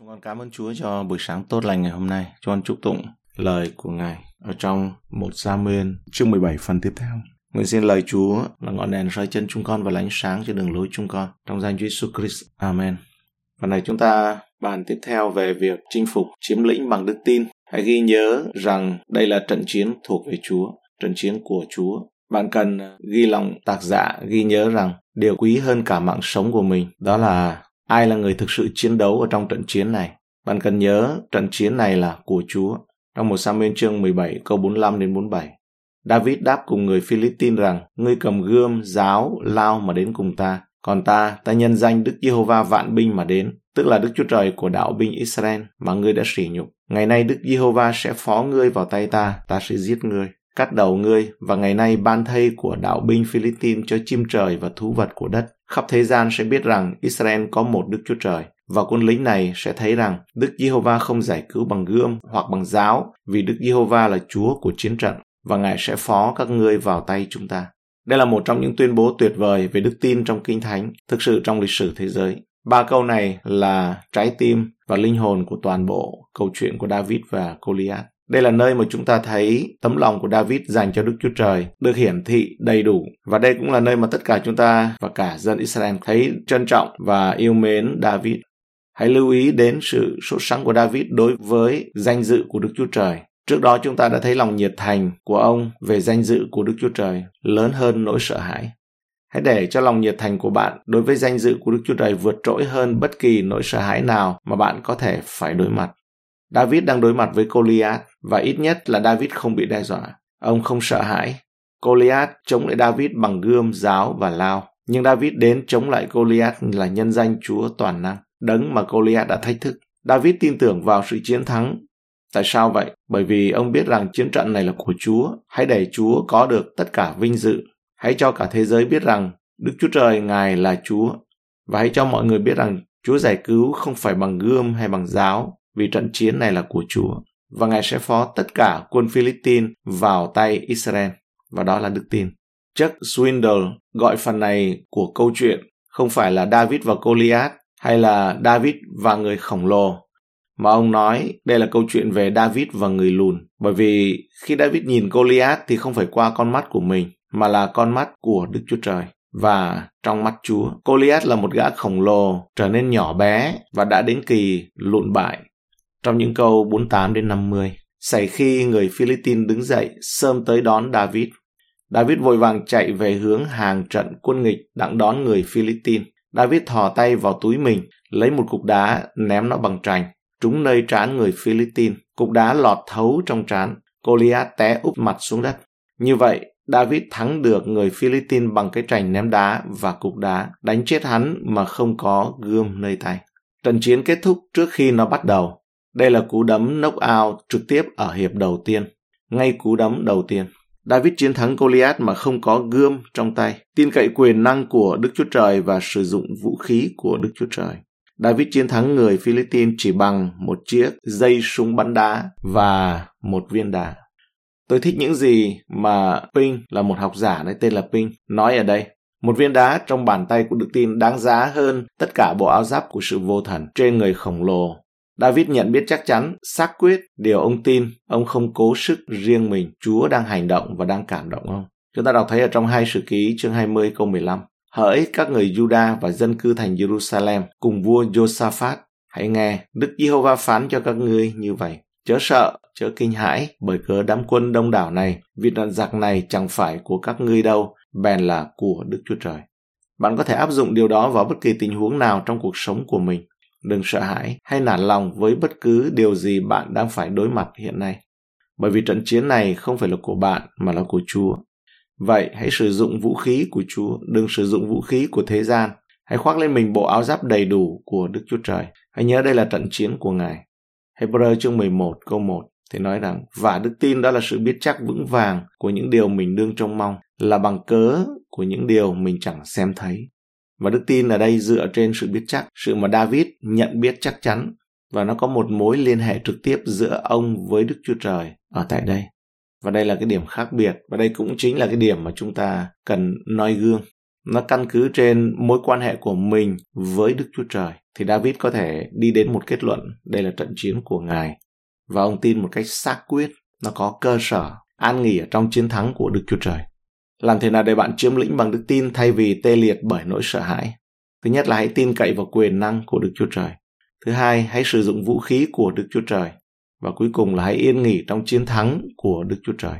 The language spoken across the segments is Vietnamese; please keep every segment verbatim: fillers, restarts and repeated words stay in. Chúng con cảm ơn Chúa cho buổi sáng tốt lành ngày hôm nay. Chúng con chúc tụng lời của Ngài ở trong một Sa-mu-ên chương mười bảy phần tiếp theo. Nguyện xin lời Chúa là ngọn đèn soi chân chúng con và là ánh sáng trên đường lối chúng con. Trong danh Chúa Jesus Christ. Amen. Phần này chúng ta bàn tiếp theo về việc chinh phục, chiếm lĩnh bằng đức tin. Hãy ghi nhớ rằng đây là trận chiến thuộc về Chúa, trận chiến của Chúa. Bạn cần ghi lòng tạc dạ, ghi nhớ rằng điều quý hơn cả mạng sống của mình đó là ai là người thực sự chiến đấu ở trong trận chiến này. Bạn cần nhớ trận chiến này là của Chúa. Trong một Sa-mu-ên chương mười bảy câu bốn mươi lăm đến bốn mươi bảy, David đáp cùng người Phi-li-tin rằng: Ngươi cầm gươm, giáo, lao mà đến cùng ta, còn ta, ta nhân danh Đức Giê-hô-va vạn binh mà đến, tức là Đức Chúa Trời của đạo binh Israel mà ngươi đã sỉ nhục. Ngày nay Đức Giê-hô-va sẽ phó ngươi vào tay ta, ta sẽ giết ngươi, cắt đầu ngươi, và ngày nay ban thây của đạo binh Phi-li-tin cho chim trời và thú vật của đất. Khắp thế gian sẽ biết rằng Israel có một Đức Chúa Trời, và quân lính này sẽ thấy rằng Đức Giê-hô-va không giải cứu bằng gươm hoặc bằng giáo, vì Đức Giê-hô-va là Chúa của chiến trận, và Ngài sẽ phó các ngươi vào tay chúng ta. Đây là một trong những tuyên bố tuyệt vời về đức tin trong Kinh Thánh, thực sự trong lịch sử thế giới. Ba câu này là trái tim và linh hồn của toàn bộ câu chuyện của David và Goliath. Đây là nơi mà chúng ta thấy tấm lòng của David dành cho Đức Chúa Trời được hiển thị đầy đủ. Và đây cũng là nơi mà tất cả chúng ta và cả dân Israel thấy trân trọng và yêu mến David. Hãy lưu ý đến sự sốt sắng của David đối với danh dự của Đức Chúa Trời. Trước đó chúng ta đã thấy lòng nhiệt thành của ông về danh dự của Đức Chúa Trời lớn hơn nỗi sợ hãi. Hãy để cho lòng nhiệt thành của bạn đối với danh dự của Đức Chúa Trời vượt trội hơn bất kỳ nỗi sợ hãi nào mà bạn có thể phải đối mặt. David đang đối mặt với Goliath và ít nhất là David không bị đe dọa. Ông không sợ hãi. Goliath chống lại David bằng gươm, giáo và lao. Nhưng David đến chống lại Goliath là nhân danh Chúa toàn năng, đấng mà Goliath đã thách thức. David tin tưởng vào sự chiến thắng. Tại sao vậy? Bởi vì ông biết rằng chiến trận này là của Chúa. Hãy để Chúa có được tất cả vinh dự. Hãy cho cả thế giới biết rằng Đức Chúa Trời Ngài là Chúa. Và hãy cho mọi người biết rằng Chúa giải cứu không phải bằng gươm hay bằng giáo, vì trận chiến này là của Chúa. Và Ngài sẽ phó tất cả quân Phi-li-tin vào tay Israel. Và đó là đức tin. Chuck Swindoll gọi phần này của câu chuyện không phải là David và Goliath hay là David và người khổng lồ, mà ông nói đây là câu chuyện về David và người lùn. Bởi vì khi David nhìn Goliath thì không phải qua con mắt của mình, mà là con mắt của Đức Chúa Trời. Và trong mắt Chúa, Goliath là một gã khổng lồ trở nên nhỏ bé và đã đến kỳ lụn bại. Trong những câu bốn mươi tám đến năm mươi, xảy khi người Phi-li-tin đứng dậy sớm tới đón David. David vội vàng chạy về hướng hàng trận quân nghịch đang đón người Phi-li-tin. David thò tay vào túi mình, lấy một cục đá ném nó bằng trành, trúng nơi trán người Phi-li-tin. Cục đá lọt thấu trong trán, Goliath té úp mặt xuống đất. Như vậy, David thắng được người Phi-li-tin bằng cái trành ném đá và cục đá, đánh chết hắn mà không có gươm nơi tay. Trận chiến kết thúc trước khi nó bắt đầu. Đây là cú đấm knock-out trực tiếp ở hiệp đầu tiên. Ngay cú đấm đầu tiên, David chiến thắng Goliath mà không có gươm trong tay, tin cậy quyền năng của Đức Chúa Trời và sử dụng vũ khí của Đức Chúa Trời. David chiến thắng người Phi-li-tin chỉ bằng một chiếc dây súng bắn đá và một viên đá. Tôi thích những gì mà Ping, là một học giả đấy tên là Ping, nói ở đây. Một viên đá trong bàn tay của đức tin đáng giá hơn tất cả bộ áo giáp của sự vô thần trên người khổng lồ. David nhận biết chắc chắn, xác quyết điều ông tin, ông không cố sức riêng mình, Chúa đang hành động và đang cảm động ông. Chúng ta đọc thấy ở trong hai Sử Ký chương hai mươi câu mười lăm. Hỡi các người Juda và dân cư thành Jerusalem cùng vua Josaphat, hãy nghe, Đức Giê-hô-va phán cho các ngươi như vậy. Chớ sợ, chớ kinh hãi, bởi cớ đám quân đông đảo này, vì trận giặc này chẳng phải của các ngươi đâu, bèn là của Đức Chúa Trời. Bạn có thể áp dụng điều đó vào bất kỳ tình huống nào trong cuộc sống của mình. Đừng sợ hãi hay nản lòng với bất cứ điều gì bạn đang phải đối mặt hiện nay. Bởi vì trận chiến này không phải là của bạn mà là của Chúa. Vậy hãy sử dụng vũ khí của Chúa, đừng sử dụng vũ khí của thế gian. Hãy khoác lên mình bộ áo giáp đầy đủ của Đức Chúa Trời. Hãy nhớ đây là trận chiến của Ngài. Hebrew chương mười một câu một thì nói rằng: Và đức tin đó là sự biết chắc vững vàng của những điều mình đương trông mong, là bằng cớ của những điều mình chẳng xem thấy. Và đức tin ở đây dựa trên sự biết chắc, sự mà David nhận biết chắc chắn, và nó có một mối liên hệ trực tiếp giữa ông với Đức Chúa Trời ở tại đây. Và đây là cái điểm khác biệt, và đây cũng chính là cái điểm mà chúng ta cần noi gương. nó căn cứ trên mối quan hệ của mình với Đức Chúa Trời, thì David có thể đi đến một kết luận đây là trận chiến của Ngài. Và ông tin một cách xác quyết, nó có cơ sở an nghỉ ở trong chiến thắng của Đức Chúa Trời. Làm thế nào để bạn chiếm lĩnh bằng đức tin thay vì tê liệt bởi nỗi sợ hãi? Thứ nhất là hãy tin cậy vào quyền năng của Đức Chúa Trời. Thứ hai, hãy sử dụng vũ khí của Đức Chúa Trời. Và cuối cùng là hãy yên nghỉ trong chiến thắng của Đức Chúa Trời.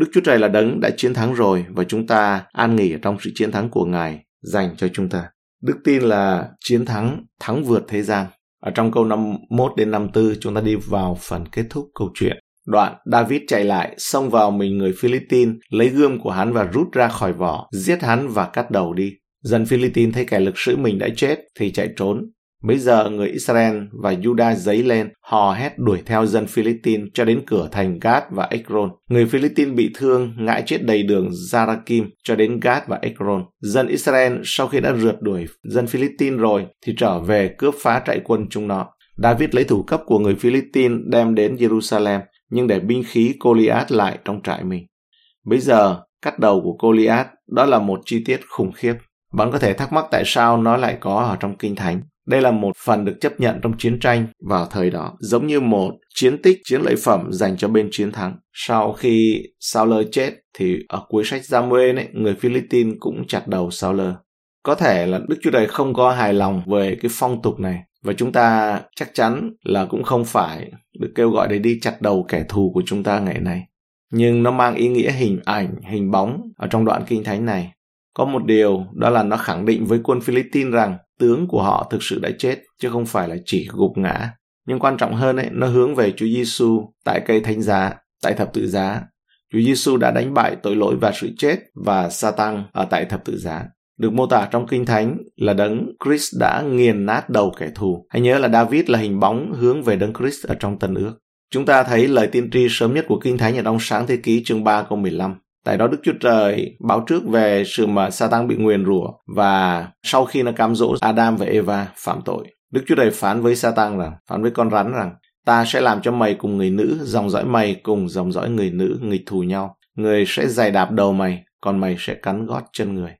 Đức Chúa Trời là đấng đã chiến thắng rồi và chúng ta an nghỉ ở trong sự chiến thắng của Ngài dành cho chúng ta. Đức tin là chiến thắng, thắng vượt thế gian. Ở trong câu năm mươi mốt đến năm mươi tư chúng ta đi vào phần kết thúc câu chuyện. Đoạn David chạy lại, xông vào mình người Philistine, lấy gươm của hắn và rút ra khỏi vỏ, giết hắn và cắt đầu đi. Dân Philistine thấy kẻ lực sĩ mình đã chết thì chạy trốn. Bây giờ người Israel và Judah giấy lên, hò hét đuổi theo dân Philistine cho đến cửa thành Gad và Ekron. Người Philistine bị thương, ngã chết đầy đường Jarakim cho đến Gad và Ekron. Dân Israel sau khi đã rượt đuổi dân Philistine rồi thì trở về cướp phá trại quân chúng nó. David lấy thủ cấp của người Philistine đem đến Jerusalem, nhưng để binh khí Goliath lại trong trại mình. Bây giờ, cắt đầu của Goliath, đó là một chi tiết khủng khiếp. Bạn có thể thắc mắc tại sao nó lại có ở trong Kinh Thánh. Đây là một phần được chấp nhận trong chiến tranh vào thời đó, giống như một chiến tích, chiến lợi phẩm dành cho bên chiến thắng. Sau khi Saul chết, thì ở cuối sách Samuel ấy, người Philistine cũng chặt đầu Saul. Có thể là Đức Chúa Trời không có hài lòng về cái phong tục này, và chúng ta chắc chắn là cũng không phải được kêu gọi để đi chặt đầu kẻ thù của chúng ta ngày nay. Nhưng nó mang ý nghĩa hình ảnh, hình bóng ở trong đoạn Kinh Thánh này. Có một điều, đó là nó khẳng định với quân Philistine rằng tướng của họ thực sự đã chết, chứ không phải là chỉ gục ngã. Nhưng quan trọng hơn, ấy, nó hướng về Chúa Giêsu tại cây thánh giá, tại thập tự giá. Chúa Giêsu đã đánh bại tội lỗi và sự chết và Sa-tan ở tại thập tự giá. Được mô tả trong Kinh Thánh là đấng Christ đã nghiền nát đầu kẻ thù. Hãy nhớ là David là hình bóng hướng về đấng Christ ở trong Tân Ước. Chúng ta thấy lời tiên tri sớm nhất của Kinh Thánh ở trong Sáng Thế Ký chương ba câu mười lăm. Tại đó Đức Chúa Trời báo trước về sự mà Sa-tan bị nguyền rủa và sau khi nó cám dỗ Adam và Eva phạm tội. Đức Chúa Trời phán với Sa-tan rằng, phán với con rắn rằng, ta sẽ làm cho mày cùng người nữ, dòng dõi mày cùng dòng dõi người nữ nghịch thù nhau. Người sẽ giày đạp đầu mày, còn mày sẽ cắn gót chân người.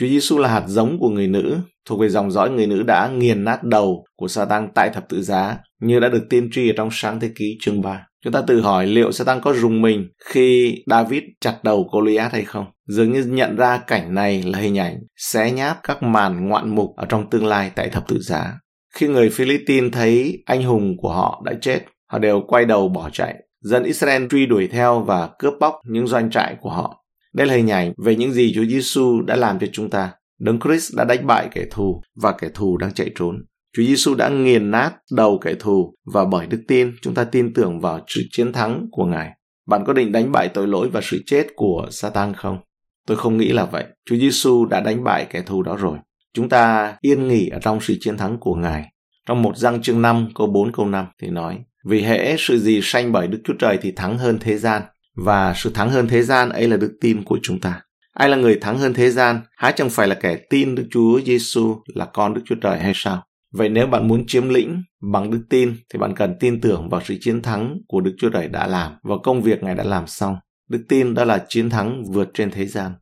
Chúa Giêsu là hạt giống của người nữ, thuộc về dòng dõi người nữ đã nghiền nát đầu của Sa-tan tại thập tự giá, như đã được tiên tri ở trong Sáng Thế Ký chương ba. Chúng ta tự hỏi liệu Sa-tan có rùng mình khi David chặt đầu Goliath hay không? Dường như nhận ra cảnh này là hình ảnh xé nháp các màn ngoạn mục ở trong tương lai tại thập tự giá. Khi người Philippines thấy anh hùng của họ đã chết, họ đều quay đầu bỏ chạy. Dân Israel truy đuổi theo và cướp bóc những doanh trại của họ. Đây là hình ảnh về những gì Chúa Giêsu đã làm cho chúng ta. Đấng Christ đã đánh bại kẻ thù và kẻ thù đang chạy trốn. Chúa Giêsu đã nghiền nát đầu kẻ thù và bởi đức tin chúng ta tin tưởng vào sự chiến thắng của Ngài. Bạn có định đánh bại tội lỗi và sự chết của Sa-tan không? Tôi không nghĩ là vậy. Chúa Giêsu đã đánh bại kẻ thù đó rồi. Chúng ta yên nghỉ ở trong sự chiến thắng của Ngài. Trong một Giăng chương năm câu bốn câu năm thì nói: vì hễ sự gì sanh bởi Đức Chúa Trời thì thắng hơn thế gian, và sự thắng hơn thế gian ấy là đức tin của chúng ta. Ai là người thắng hơn thế gian? Há chẳng phải là kẻ tin Đức Chúa Giêsu là con Đức Chúa Trời hay sao? Vậy nếu bạn muốn chiếm lĩnh bằng đức tin thì bạn cần tin tưởng vào sự chiến thắng của Đức Chúa Trời đã làm và công việc Ngài đã làm xong. Đức tin đó là chiến thắng vượt trên thế gian.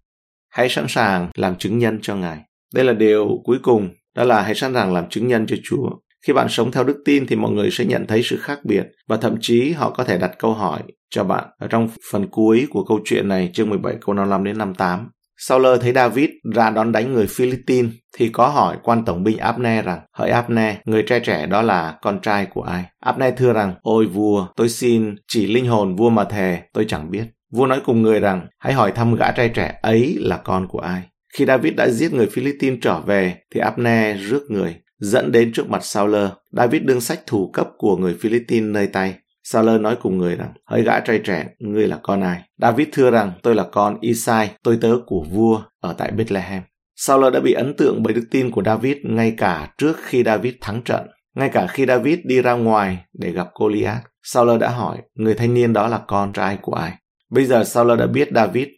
Hãy sẵn sàng làm chứng nhân cho Ngài. Đây là điều cuối cùng, đó là hãy sẵn sàng làm chứng nhân cho Chúa. Khi bạn sống theo đức tin thì mọi người sẽ nhận thấy sự khác biệt và thậm chí họ có thể đặt câu hỏi cho bạn. Ở trong phần cuối của câu chuyện này, chương mười bảy câu năm mươi lăm đến năm mươi tám, Saul thấy David ra đón đánh người Philistine thì có hỏi quan tổng binh Abner rằng: hỡi Abner, người trai trẻ đó là con trai của ai? Abner thưa rằng: ôi vua, tôi xin chỉ linh hồn vua mà thề, tôi chẳng biết. Vua nói cùng người rằng: hãy hỏi thăm gã trai trẻ ấy là con của ai. Khi David đã giết người Philistine trở về thì Abner rước người dẫn đến trước mặt Saul. David đương sách thủ cấp của người Philistine nơi tay. Saul nói cùng người rằng: hỡi gã trai trẻ, ngươi là con ai? David thưa rằng: tôi là con Isai, tôi tớ của vua ở tại Bethlehem. Saul đã bị ấn tượng bởi đức tin của David ngay cả trước khi David thắng trận. Ngay cả khi David đi ra ngoài để gặp Goliath, Saul đã hỏi người thanh niên đó là con trai của ai. Bây giờ Saul đã biết David.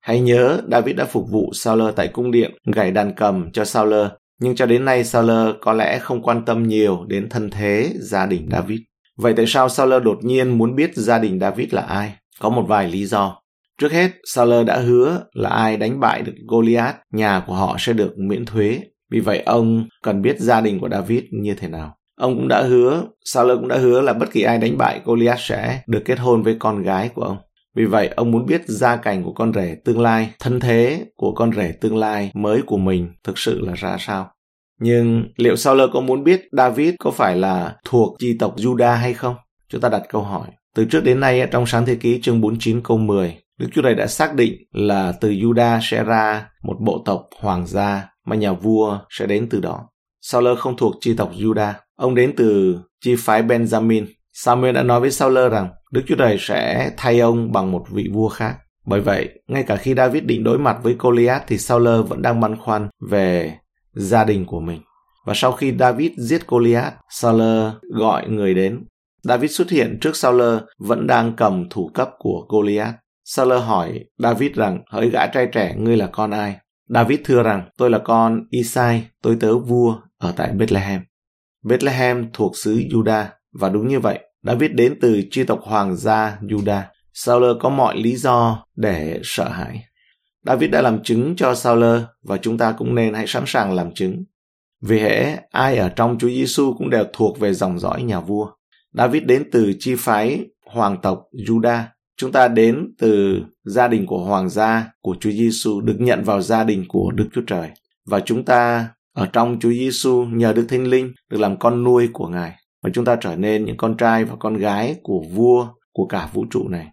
Hãy nhớ David đã phục vụ Saul tại cung điện, gảy đàn cầm cho Saul. Nhưng cho đến nay Saul có lẽ không quan tâm nhiều đến thân thế gia đình David. Vậy tại sao Saul đột nhiên muốn biết gia đình David là ai? Có một vài lý do. Trước hết, Saul đã hứa là ai đánh bại được Goliath, nhà của họ sẽ được miễn thuế. Vì vậy ông cần biết gia đình của David như thế nào. Ông cũng đã hứa, Saul cũng đã hứa là bất kỳ ai đánh bại Goliath sẽ được kết hôn với con gái của ông. Vì vậy ông muốn biết gia cảnh của con rể tương lai, thân thế của con rể tương lai mới của mình thực sự là ra sao. Nhưng liệu Saul có muốn biết David có phải là thuộc chi tộc Judah hay không? Chúng ta đặt câu hỏi. Từ trước đến nay trong Sáng Thế Ký chương bốn mươi chín câu mười, Đức Chúa Trời đã xác định là từ Judah sẽ ra một bộ tộc hoàng gia mà nhà vua sẽ đến từ đó. Saul không thuộc chi tộc Judah, ông đến từ chi phái Benjamin. Samuel đã nói với Saul rằng Đức Chúa Trời sẽ thay ông bằng một vị vua khác. Bởi vậy, ngay cả khi David định đối mặt với Goliath thì Saul vẫn đang băn khoăn về gia đình của mình. Và sau khi David giết Goliath, Saul gọi người đến. David xuất hiện trước Saul vẫn đang cầm thủ cấp của Goliath. Saul hỏi David rằng: "Hỡi gã trai trẻ, ngươi là con ai?" David thưa rằng: "Tôi là con Isai, tôi tớ vua ở tại Bethlehem." Bethlehem thuộc xứ Judah, và đúng như vậy, David đến từ chi tộc hoàng gia Judah. Saul có mọi lý do để sợ hãi. David đã làm chứng cho Saul và chúng ta cũng nên hãy sẵn sàng làm chứng. Vì hễ ai ở trong Chúa Giêsu cũng đều thuộc về dòng dõi nhà vua. David đến từ chi phái hoàng tộc Judah. Chúng ta đến từ gia đình của hoàng gia của Chúa Giêsu, được nhận vào gia đình của Đức Chúa Trời, và chúng ta ở trong Chúa Giêsu nhờ Đức Thánh Linh được làm con nuôi của Ngài, và chúng ta trở nên những con trai và con gái của vua của cả vũ trụ này.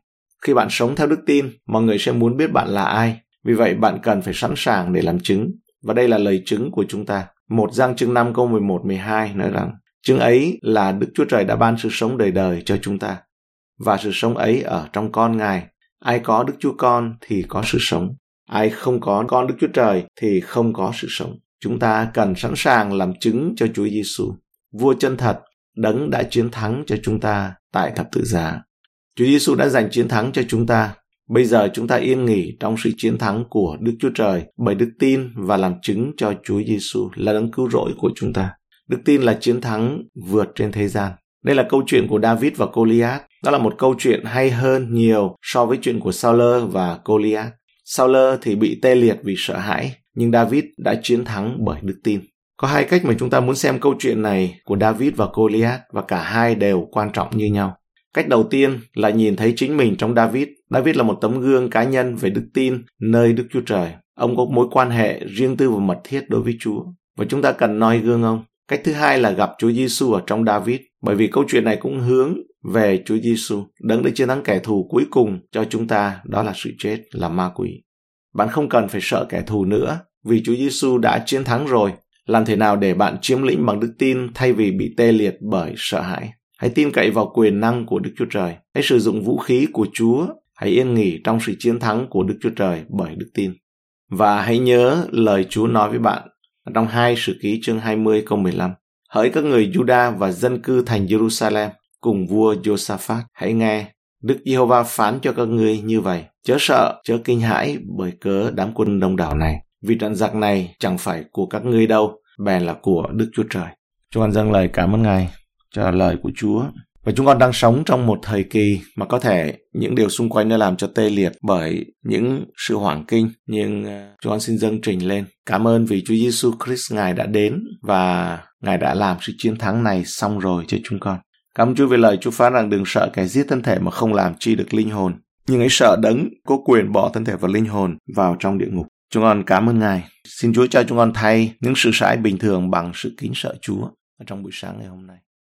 Khi bạn sống theo đức tin, mọi người sẽ muốn biết bạn là ai. Vì vậy bạn cần phải sẵn sàng để làm chứng, và đây là lời chứng của chúng ta. Một Giăng chương năm câu mười một mười hai nói rằng: "Chứng ấy là Đức Chúa Trời đã ban sự sống đời đời cho chúng ta, và sự sống ấy ở trong con Ngài. Ai có Đức Chúa Con thì có sự sống, ai không có con Đức Chúa Trời thì không có sự sống." Chúng ta cần sẵn sàng làm chứng cho Chúa Giêsu, vua chân thật, đấng đã chiến thắng cho chúng ta tại thập tự giá. Chúa Giêsu đã giành chiến thắng cho chúng ta. Bây giờ chúng ta yên nghỉ trong sự chiến thắng của Đức Chúa Trời bởi đức tin và làm chứng cho Chúa Giêsu là đấng cứu rỗi của chúng ta. Đức tin là chiến thắng vượt trên thế gian. Đây là câu chuyện của David và Goliath. Đó là một câu chuyện hay hơn nhiều so với chuyện của Saul và Goliath. Saul thì bị tê liệt vì sợ hãi, nhưng David đã chiến thắng bởi đức tin. Có hai cách mà chúng ta muốn xem câu chuyện này của David và Goliath, và cả hai đều quan trọng như nhau. Cách đầu tiên là nhìn thấy chính mình trong David. David là một tấm gương cá nhân về đức tin nơi Đức Chúa Trời. Ông có mối quan hệ riêng tư và mật thiết đối với Chúa, và chúng ta cần noi gương ông. Cách thứ hai là gặp Chúa Giêsu ở trong David, bởi vì câu chuyện này cũng hướng về Chúa Giêsu, đấng đã chiến thắng kẻ thù cuối cùng cho chúng ta, đó là sự chết, là ma quỷ. Bạn không cần phải sợ kẻ thù nữa, vì Chúa Giêsu đã chiến thắng rồi. Làm thế nào để bạn chiếm lĩnh bằng đức tin thay vì bị tê liệt bởi sợ hãi? Hãy tin cậy vào quyền năng của Đức Chúa Trời. Hãy sử dụng vũ khí của Chúa. Hãy yên nghỉ trong sự chiến thắng của Đức Chúa Trời bởi đức tin. Và hãy nhớ lời Chúa nói với bạn trong hai Sử Ký chương hai mươi câu mười lăm: "Hỡi các người Juda và dân cư thành Jerusalem cùng vua Josaphat, hãy nghe, Đức Giê-hô-va phán cho các ngươi như vậy: chớ sợ, chớ kinh hãi bởi cớ đám quân đông đảo này, vì trận giặc này chẳng phải của các ngươi đâu, bèn là của Đức Chúa Trời." Chúng con dâng lời cảm ơn Ngài cho lời của Chúa. Và chúng con đang sống trong một thời kỳ mà có thể những điều xung quanh đã làm cho tê liệt bởi những sự hoảng kinh, nhưng chúng con xin dâng trình lên. Cảm ơn vì Chúa Giêsu Christ Ngài đã đến và Ngài đã làm sự chiến thắng này xong rồi cho chúng con. Cảm ơn Chúa về lời Chúa phán rằng: "Đừng sợ kẻ giết thân thể mà không làm chi được linh hồn, nhưng hãy sợ đấng có quyền bỏ thân thể và linh hồn vào trong địa ngục." Chúng con cảm ơn Ngài. Xin Chúa cho chúng con thay những sự sợ bình thường bằng sự kính sợ Chúa trong buổi sáng ngày hôm nay.